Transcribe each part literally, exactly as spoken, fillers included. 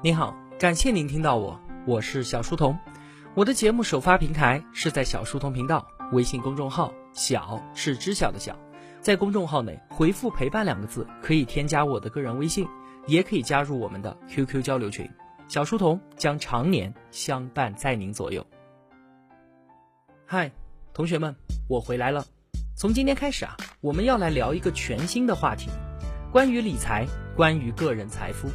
你好，感谢您听到我，我是小书童。我的节目首发平台是在小书童频道微信公众号，小是知晓的小。在公众号内回复陪伴两个字，可以添加我的个人微信，也可以加入我们的 Q Q 交流群。小书童将常年相伴在您左右。嗨，同学们，我回来了。从今天开始啊，我们要来聊一个全新的话题，关于理财，关于个人财富。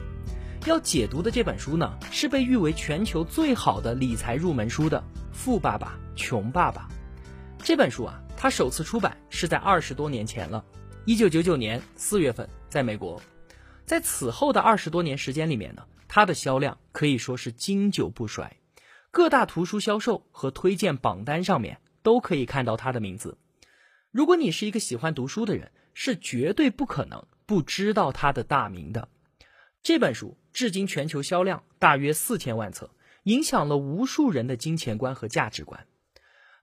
要解读的这本书呢，是被誉为全球最好的理财入门书的《富爸爸穷爸爸》。这本书啊，它首次出版是在二十多年前了，一九九九年四月份在美国。在此后的二十多年时间里面呢，它的销量可以说是经久不衰，各大图书销售和推荐榜单上面都可以看到它的名字。如果你是一个喜欢读书的人，是绝对不可能不知道它的大名的。这本书至今全球销量大约四千万册，影响了无数人的金钱观和价值观。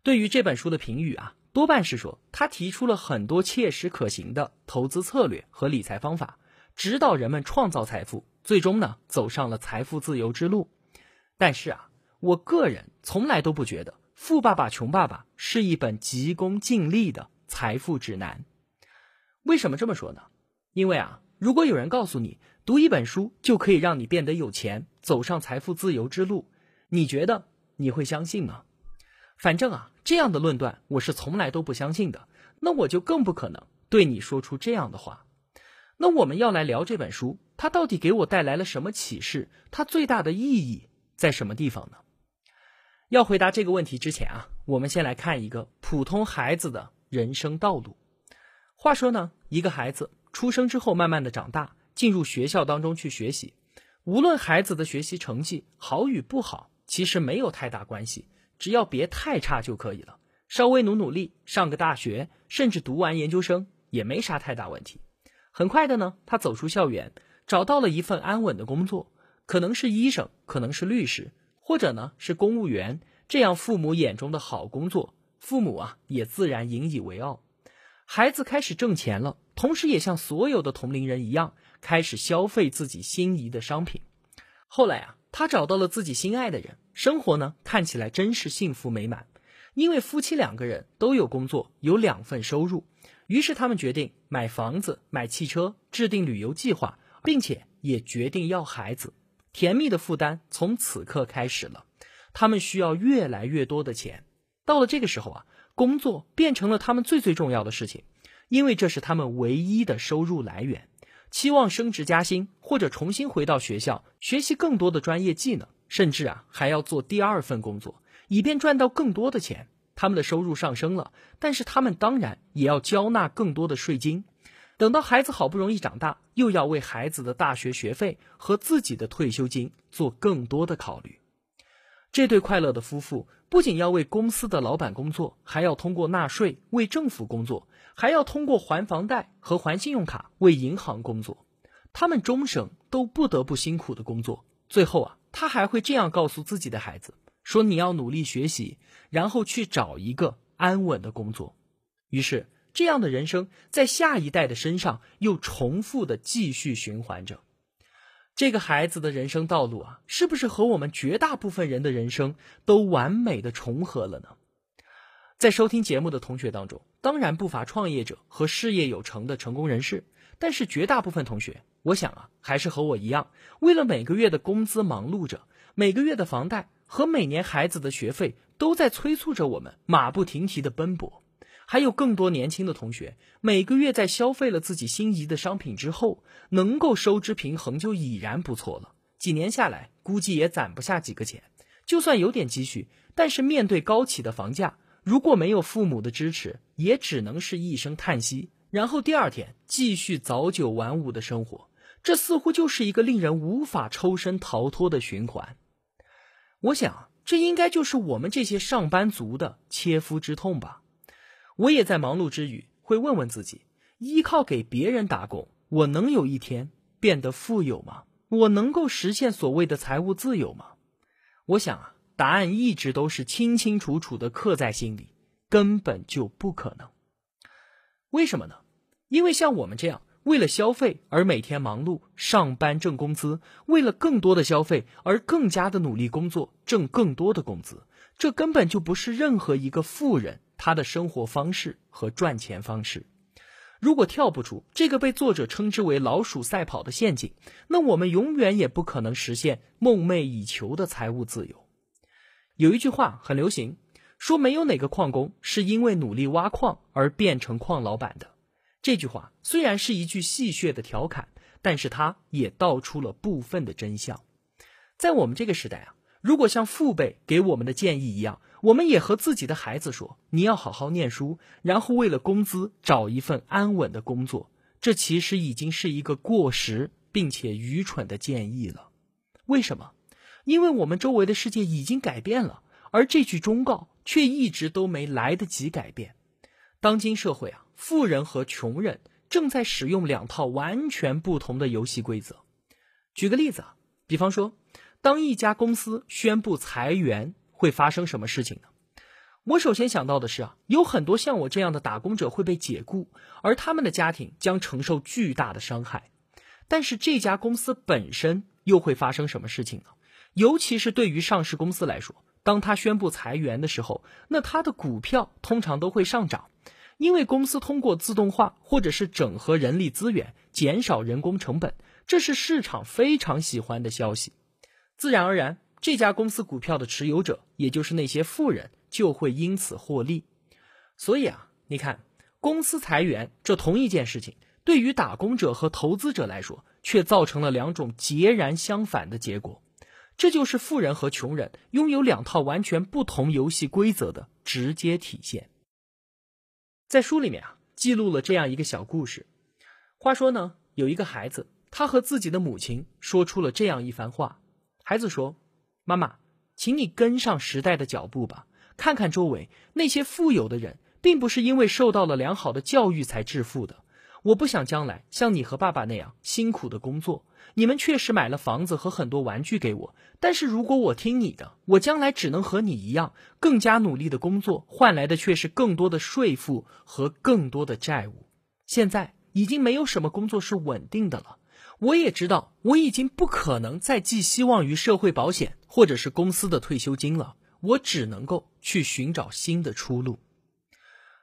对于这本书的评语啊，多半是说他提出了很多切实可行的投资策略和理财方法，指导人们创造财富，最终呢走上了财富自由之路。但是啊，我个人从来都不觉得《富爸爸穷爸爸》是一本急功近利的财富指南。为什么这么说呢？因为啊，如果有人告诉你读一本书就可以让你变得有钱，走上财富自由之路，你觉得你会相信吗？反正啊，这样的论断我是从来都不相信的，那我就更不可能对你说出这样的话。那我们要来聊这本书，它到底给我带来了什么启示？它最大的意义在什么地方呢？要回答这个问题之前啊，我们先来看一个普通孩子的人生道路。话说呢，一个孩子出生之后慢慢的长大，进入学校当中去学习，无论孩子的学习成绩好与不好，其实没有太大关系，只要别太差就可以了。稍微努努力，上个大学，甚至读完研究生也没啥太大问题。很快的呢，他走出校园，找到了一份安稳的工作，可能是医生，可能是律师，或者呢是公务员，这样父母眼中的好工作，父母啊也自然引以为傲。孩子开始挣钱了，同时也像所有的同龄人一样开始消费自己心仪的商品。后来啊，他找到了自己心爱的人，生活呢看起来真是幸福美满。因为夫妻两个人都有工作，有两份收入，于是他们决定买房子，买汽车，制定旅游计划，并且也决定要孩子。甜蜜的负担从此刻开始了，他们需要越来越多的钱。到了这个时候啊，工作变成了他们最最重要的事情，因为这是他们唯一的收入来源。期望升职加薪，或者重新回到学校学习更多的专业技能，甚至啊还要做第二份工作，以便赚到更多的钱。他们的收入上升了，但是他们当然也要交纳更多的税金。等到孩子好不容易长大，又要为孩子的大学学费和自己的退休金做更多的考虑。这对快乐的夫妇不仅要为公司的老板工作，还要通过纳税为政府工作，还要通过还房贷和还信用卡为银行工作。他们终生都不得不辛苦的工作。最后啊，他还会这样告诉自己的孩子，说你要努力学习，然后去找一个安稳的工作。于是这样的人生在下一代的身上又重复的继续循环着。这个孩子的人生道路啊，是不是和我们绝大部分人的人生都完美的重合了呢？在收听节目的同学当中，当然不乏创业者和事业有成的成功人士，但是绝大部分同学，我想啊，还是和我一样，为了每个月的工资忙碌着，每个月的房贷和每年孩子的学费都在催促着我们马不停蹄的奔波。还有更多年轻的同学，每个月在消费了自己心仪的商品之后，能够收支平衡就已然不错了，几年下来估计也攒不下几个钱。就算有点积蓄，但是面对高企的房价，如果没有父母的支持，也只能是一声叹息，然后第二天继续早九晚五的生活。这似乎就是一个令人无法抽身逃脱的循环。我想这应该就是我们这些上班族的切肤之痛吧。我也在忙碌之余会问问自己，依靠给别人打工，我能有一天变得富有吗？我能够实现所谓的财务自由吗？我想啊，答案一直都是清清楚楚地刻在心里，根本就不可能。为什么呢？因为像我们这样为了消费而每天忙碌，上班挣工资；为了更多的消费而更加的努力工作，挣更多的工资。这根本就不是任何一个富人他的生活方式和赚钱方式。如果跳不出这个被作者称之为老鼠赛跑的陷阱，那我们永远也不可能实现梦寐以求的财务自由。有一句话很流行，说没有哪个矿工是因为努力挖矿而变成矿老板的。这句话虽然是一句戏谑的调侃，但是它也道出了部分的真相。在我们这个时代啊，如果像父辈给我们的建议一样，我们也和自己的孩子说，你要好好念书，然后为了工资找一份安稳的工作，这其实已经是一个过时并且愚蠢的建议了。为什么？因为我们周围的世界已经改变了，而这句忠告却一直都没来得及改变。当今社会啊，富人和穷人正在使用两套完全不同的游戏规则。举个例子啊，比方说当一家公司宣布裁员会发生什么事情呢？我首先想到的是啊，有很多像我这样的打工者会被解雇，而他们的家庭将承受巨大的伤害。但是这家公司本身又会发生什么事情呢？尤其是对于上市公司来说，当他宣布裁员的时候，那他的股票通常都会上涨，因为公司通过自动化或者是整合人力资源，减少人工成本，这是市场非常喜欢的消息。自然而然，这家公司股票的持有者，也就是那些富人，就会因此获利。所以啊，你看，公司裁员这同一件事情，对于打工者和投资者来说，却造成了两种截然相反的结果。这就是富人和穷人拥有两套完全不同游戏规则的直接体现。在书里面啊，记录了这样一个小故事。话说呢，有一个孩子，他和自己的母亲说出了这样一番话。孩子说，妈妈，请你跟上时代的脚步吧，看看周围那些富有的人，并不是因为受到了良好的教育才致富的。我不想将来像你和爸爸那样辛苦的工作，你们确实买了房子和很多玩具给我，但是如果我听你的，我将来只能和你一样，更加努力的工作，换来的却是更多的税负和更多的债务。现在已经没有什么工作是稳定的了，我也知道我已经不可能再寄希望于社会保险或者是公司的退休金了，我只能够去寻找新的出路。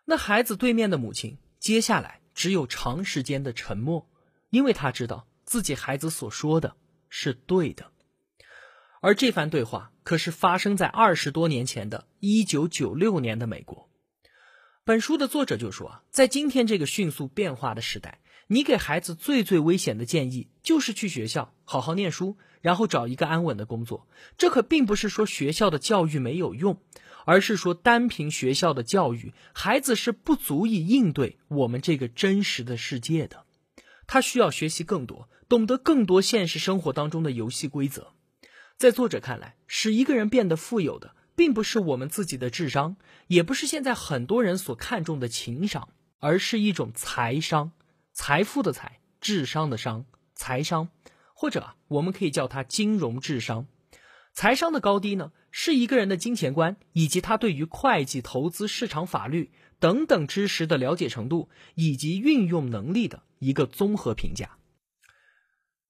那孩子对面的母亲接下来只有长时间的沉默，因为她知道自己孩子所说的是对的。而这番对话可是发生在二十多年前的一九九六年的美国。本书的作者就说啊，在今天这个迅速变化的时代，你给孩子最最危险的建议就是去学校好好念书，然后找一个安稳的工作。这可并不是说学校的教育没有用，而是说单凭学校的教育，孩子是不足以应对我们这个真实的世界的。他需要学习更多，懂得更多现实生活当中的游戏规则。在作者看来，使一个人变得富有的，并不是我们自己的智商，也不是现在很多人所看重的情商，而是一种财商。财富的财，智商的商，财商，或者、啊、我们可以叫它金融智商。财商的高低呢，是一个人的金钱观以及他对于会计、投资、市场、法律等等知识的了解程度以及运用能力的一个综合评价。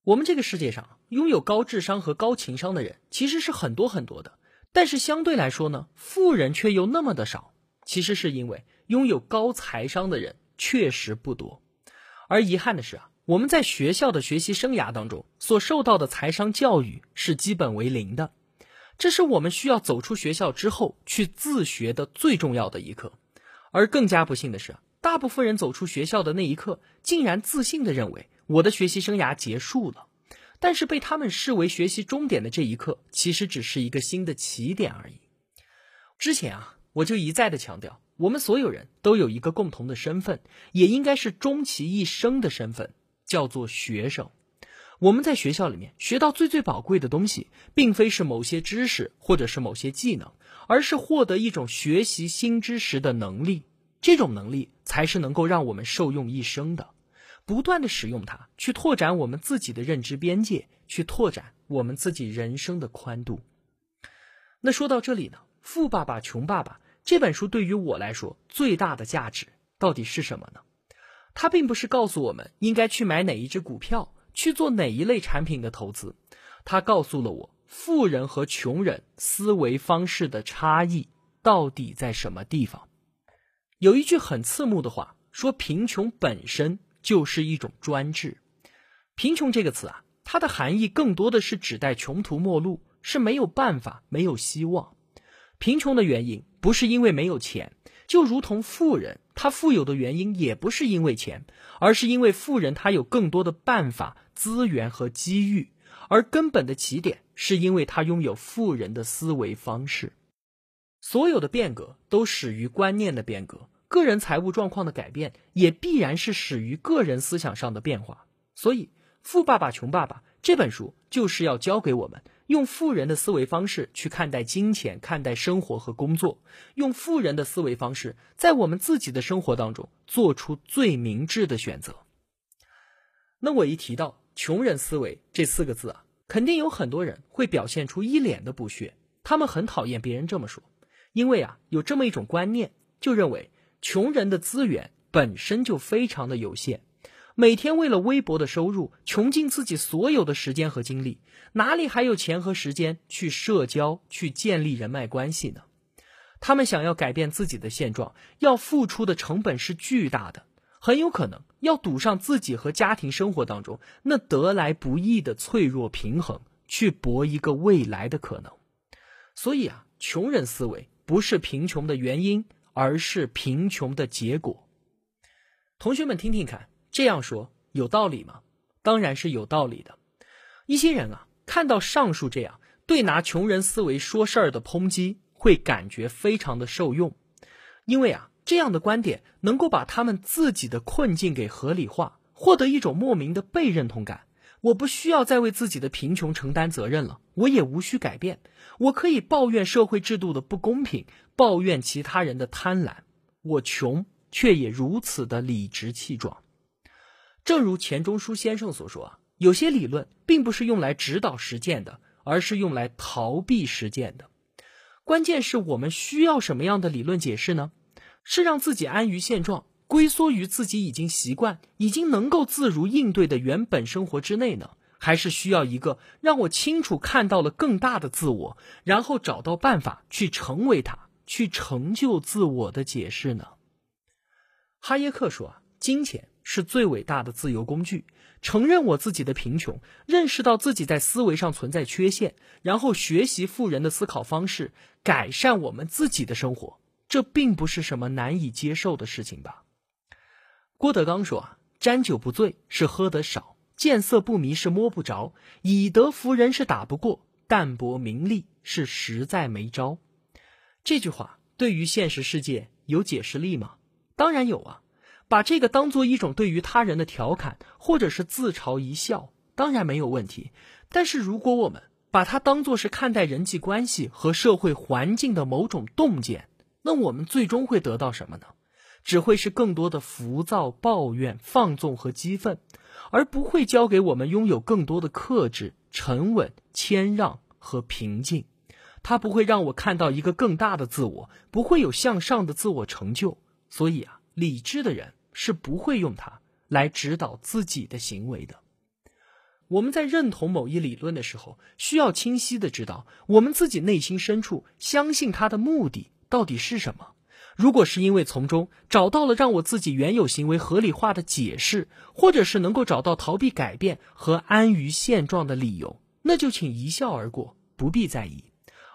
我们这个世界上拥有高智商和高情商的人其实是很多很多的，但是相对来说呢，富人却又那么的少，其实是因为拥有高财商的人确实不多。而遗憾的是啊，我们在学校的学习生涯当中所受到的财商教育是基本为零的。这是我们需要走出学校之后去自学的最重要的一课。而更加不幸的是，大部分人走出学校的那一刻，竟然自信地认为我的学习生涯结束了。但是被他们视为学习终点的这一刻，其实只是一个新的起点而已。之前啊，我就一再地强调，我们所有人都有一个共同的身份，也应该是终其一生的身份，叫做学生。我们在学校里面学到最最宝贵的东西，并非是某些知识或者是某些技能，而是获得一种学习新知识的能力。这种能力才是能够让我们受用一生的。不断地使用它，去拓展我们自己的认知边界，去拓展我们自己人生的宽度。那说到这里呢，富爸爸穷爸爸这本书对于我来说最大的价值到底是什么呢？它并不是告诉我们应该去买哪一只股票，去做哪一类产品的投资。它告诉了我富人和穷人思维方式的差异到底在什么地方。有一句很刺目的话，说贫穷本身就是一种专制。贫穷这个词啊，它的含义更多的是指代穷途末路，是没有办法，没有希望。贫穷的原因不是因为没有钱，就如同富人他富有的原因也不是因为钱，而是因为富人他有更多的办法、资源和机遇，而根本的起点是因为他拥有富人的思维方式。所有的变革都始于观念的变革，个人财务状况的改变也必然是始于个人思想上的变化。所以《富爸爸穷爸爸》这本书就是要教给我们用富人的思维方式去看待金钱、看待生活和工作，用富人的思维方式在我们自己的生活当中做出最明智的选择。那我一提到穷人思维这四个字啊，肯定有很多人会表现出一脸的不屑，他们很讨厌别人这么说，因为啊，有这么一种观念，就认为穷人的资源本身就非常的有限，每天为了微薄的收入穷尽自己所有的时间和精力，哪里还有钱和时间去社交、去建立人脉关系呢？他们想要改变自己的现状，要付出的成本是巨大的，很有可能要赌上自己和家庭生活当中那得来不易的脆弱平衡，去搏一个未来的可能。所以啊，穷人思维不是贫穷的原因，而是贫穷的结果。同学们听听看，这样说有道理吗？当然是有道理的。一些人啊，看到上述这样对拿穷人思维说事儿的抨击，会感觉非常的受用，因为啊，这样的观点能够把他们自己的困境给合理化，获得一种莫名的被认同感。我不需要再为自己的贫穷承担责任了，我也无需改变，我可以抱怨社会制度的不公平，抱怨其他人的贪婪，我穷却也如此的理直气壮。正如钱钟书先生所说啊，有些理论并不是用来指导实践的，而是用来逃避实践的。关键是我们需要什么样的理论解释呢？是让自己安于现状，龟缩于自己已经习惯、已经能够自如应对的原本生活之内呢？还是需要一个让我清楚看到了更大的自我，然后找到办法去成为它、去成就自我的解释呢？哈耶克说啊，金钱是最伟大的自由工具。承认我自己的贫穷，认识到自己在思维上存在缺陷，然后学习富人的思考方式，改善我们自己的生活，这并不是什么难以接受的事情吧。郭德纲说啊，沾酒不醉是喝得少，见色不迷是摸不着，以德服人是打不过，淡泊名利是实在没招。这句话对于现实世界有解释力吗？当然有啊。把这个当做一种对于他人的调侃或者是自嘲一笑，当然没有问题。但是如果我们把它当作是看待人际关系和社会环境的某种洞见，那我们最终会得到什么呢？只会是更多的浮躁、抱怨、放纵和激愤，而不会教给我们拥有更多的克制、沉稳、谦让和平静。它不会让我看到一个更大的自我，不会有向上的自我成就。所以啊，理智的人是不会用它来指导自己的行为的。我们在认同某一理论的时候，需要清晰的知道我们自己内心深处相信它的目的到底是什么。如果是因为从中找到了让我自己原有行为合理化的解释，或者是能够找到逃避改变和安于现状的理由，那就请一笑而过，不必在意。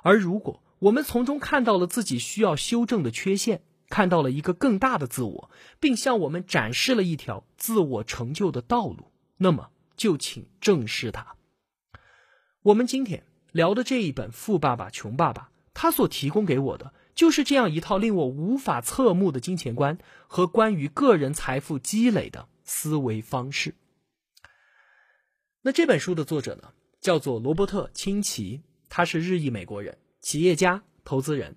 而如果我们从中看到了自己需要修正的缺陷，看到了一个更大的自我，并向我们展示了一条自我成就的道路，那么就请正视它。我们今天聊的这一本《富爸爸穷爸爸》，它所提供给我的就是这样一套令我无法侧目的金钱观和关于个人财富积累的思维方式。那这本书的作者呢，叫做罗伯特·清崎，他是日裔美国人，企业家、投资人。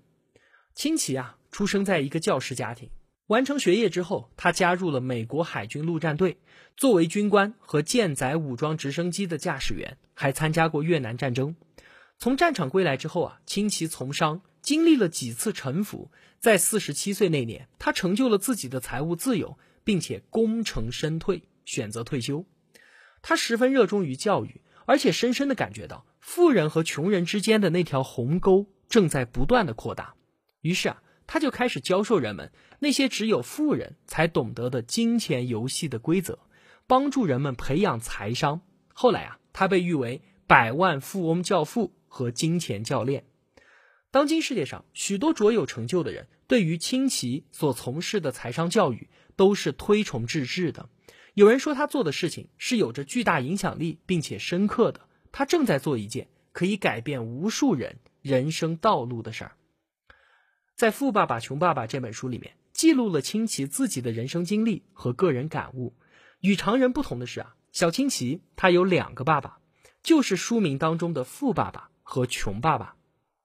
清崎啊，出生在一个教师家庭，完成学业之后，他加入了美国海军陆战队，作为军官和舰载武装直升机的驾驶员，还参加过越南战争。从战场归来之后啊，清崎从商，经历了几次沉浮，在四十七岁那年，他成就了自己的财务自由，并且功成身退，选择退休。他十分热衷于教育，而且深深地感觉到富人和穷人之间的那条鸿沟正在不断地扩大。于是啊，他就开始教授人们那些只有富人才懂得的金钱游戏的规则，帮助人们培养财商。后来啊，他被誉为百万富翁教父和金钱教练。当今世界上许多卓有成就的人对于清崎所从事的财商教育都是推崇致至的，有人说他做的事情是有着巨大影响力并且深刻的，他正在做一件可以改变无数人人生道路的事儿。在《富爸爸穷爸爸》这本书里面，记录了清崎自己的人生经历和个人感悟。与常人不同的是啊，小清崎他有两个爸爸，就是书名当中的富爸爸和穷爸爸。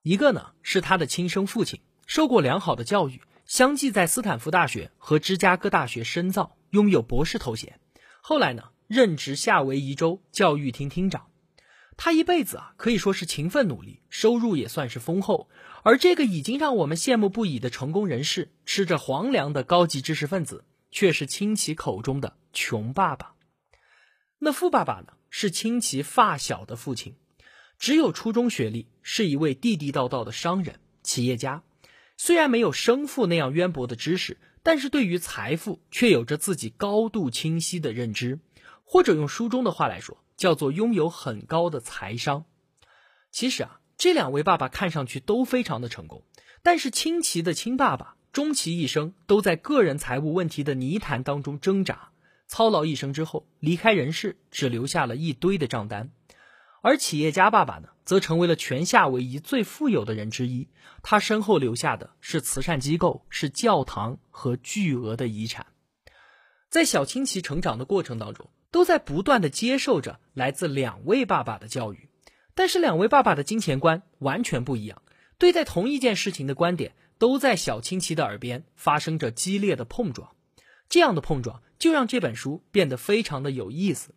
一个呢是他的亲生父亲，受过良好的教育，相继在斯坦福大学和芝加哥大学深造，拥有博士头衔。后来呢，任职夏威夷州教育厅厅长。他一辈子啊，可以说是勤奋努力，收入也算是丰厚。而这个已经让我们羡慕不已的成功人士，吃着皇粮的高级知识分子，却是清崎口中的穷爸爸。那富爸爸呢，是清崎发小的父亲，只有初中学历，是一位地地道道的商人、企业家。虽然没有生父那样渊博的知识，但是对于财富却有着自己高度清晰的认知，或者用书中的话来说，叫做拥有很高的财商。其实啊，这两位爸爸看上去都非常的成功，但是清崎的亲爸爸终其一生都在个人财务问题的泥潭当中挣扎，操劳一生之后离开人世，只留下了一堆的账单。而企业家爸爸呢，则成为了全夏威夷最富有的人之一，他身后留下的是慈善机构、是教堂和巨额的遗产。在小清崎成长的过程当中，都在不断的接受着来自两位爸爸的教育，但是两位爸爸的金钱观完全不一样，对待同一件事情的观点都在小清崎的耳边发生着激烈的碰撞。这样的碰撞就让这本书变得非常的有意思。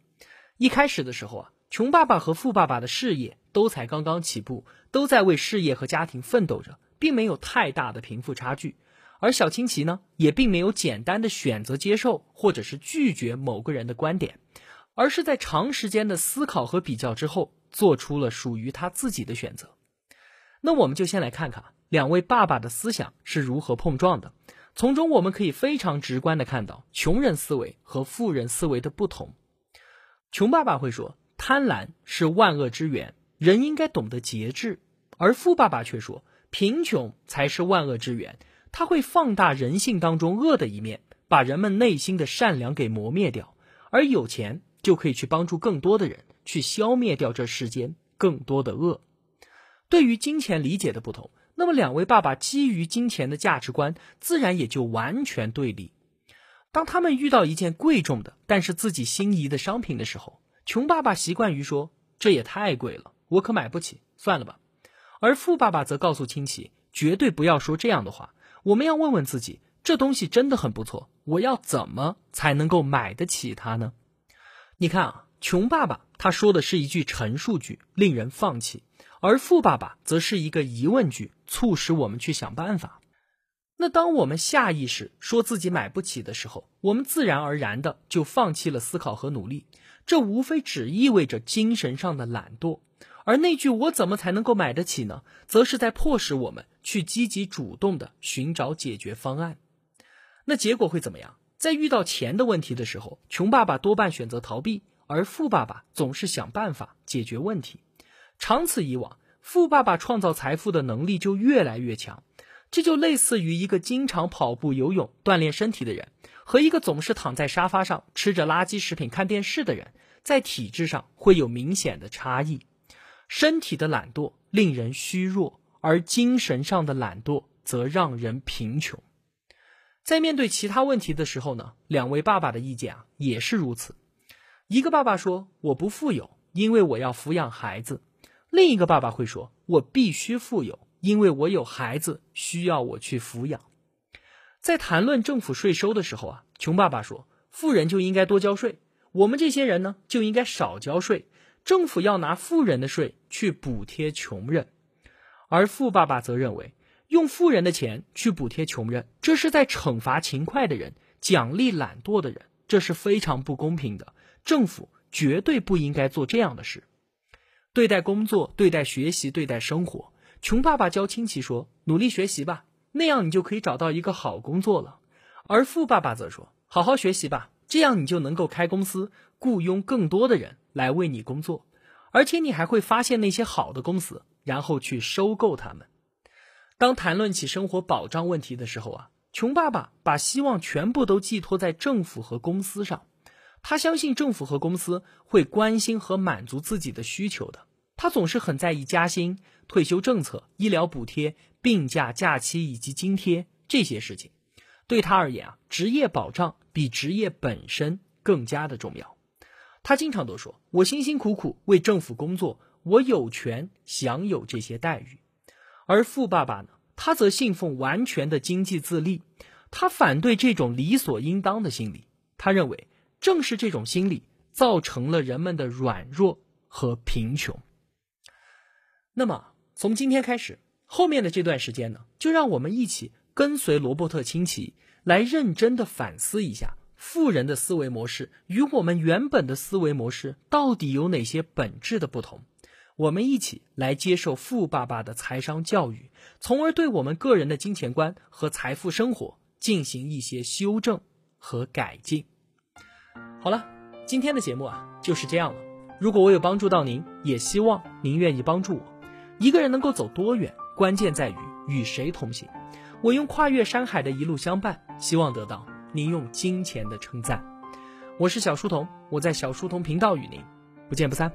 一开始的时候啊，穷爸爸和富爸爸的事业都才刚刚起步，都在为事业和家庭奋斗着，并没有太大的贫富差距。而小清崎呢，也并没有简单的选择接受或者是拒绝某个人的观点，而是在长时间的思考和比较之后，做出了属于他自己的选择。那我们就先来看看两位爸爸的思想是如何碰撞的，从中我们可以非常直观的看到穷人思维和富人思维的不同。穷爸爸会说贪婪是万恶之源，人应该懂得节制，而富爸爸却说贫穷才是万恶之源，他会放大人性当中恶的一面，把人们内心的善良给磨灭掉，而有钱就可以去帮助更多的人，去消灭掉这世间更多的恶。对于金钱理解的不同，那么两位爸爸基于金钱的价值观自然也就完全对立。当他们遇到一件贵重的但是自己心仪的商品的时候，穷爸爸习惯于说这也太贵了，我可买不起，算了吧。而富爸爸则告诉清崎绝对不要说这样的话，我们要问问自己，这东西真的很不错，我要怎么才能够买得起它呢？你看啊，穷爸爸他说的是一句陈述句，令人放弃，而富爸爸则是一个疑问句，促使我们去想办法。那当我们下意识说自己买不起的时候，我们自然而然的就放弃了思考和努力，这无非只意味着精神上的懒惰。而那句我怎么才能够买得起呢，则是在迫使我们去积极主动的寻找解决方案。那结果会怎么样？在遇到钱的问题的时候，穷爸爸多半选择逃避，而富爸爸总是想办法解决问题。长此以往，富爸爸创造财富的能力就越来越强。这就类似于一个经常跑步游泳锻炼身体的人和一个总是躺在沙发上吃着垃圾食品看电视的人，在体质上会有明显的差异。身体的懒惰令人虚弱，而精神上的懒惰则让人贫穷。在面对其他问题的时候呢，两位爸爸的意见啊也是如此。一个爸爸说我不富有，因为我要抚养孩子。另一个爸爸会说我必须富有，因为我有孩子需要我去抚养。在谈论政府税收的时候啊，穷爸爸说富人就应该多交税，我们这些人呢就应该少交税，政府要拿富人的税去补贴穷人。而富爸爸则认为用富人的钱去补贴穷人，这是在惩罚勤快的人，奖励懒惰的人，这是非常不公平的，政府绝对不应该做这样的事。对待工作，对待学习，对待生活，穷爸爸教亲戚说，努力学习吧，那样你就可以找到一个好工作了。而富爸爸则说，好好学习吧，这样你就能够开公司，雇佣更多的人来为你工作，而且你还会发现那些好的公司，然后去收购他们。当谈论起生活保障问题的时候啊，穷爸爸把希望全部都寄托在政府和公司上，他相信政府和公司会关心和满足自己的需求的。他总是很在意加薪、退休政策、医疗补贴、病假、假期以及津贴这些事情。对他而言啊，职业保障比职业本身更加的重要。他经常都说，我辛辛苦苦为政府工作，我有权享有这些待遇。而富爸爸呢，他则信奉完全的经济自立，他反对这种理所应当的心理。他认为，正是这种心理造成了人们的软弱和贫穷。那么，从今天开始，后面的这段时间呢，就让我们一起跟随罗伯特清崎来认真的反思一下，富人的思维模式与我们原本的思维模式到底有哪些本质的不同。我们一起来接受富爸爸的财商教育，从而对我们个人的金钱观和财富生活进行一些修正和改进。好了，今天的节目啊就是这样了。如果我有帮助到您，也希望您愿意帮助我。一个人能够走多远，关键在于与谁同行。我用跨越山海的一路相伴，希望得到您用金钱的称赞。我是小书童，我在小书童频道与您不见不散。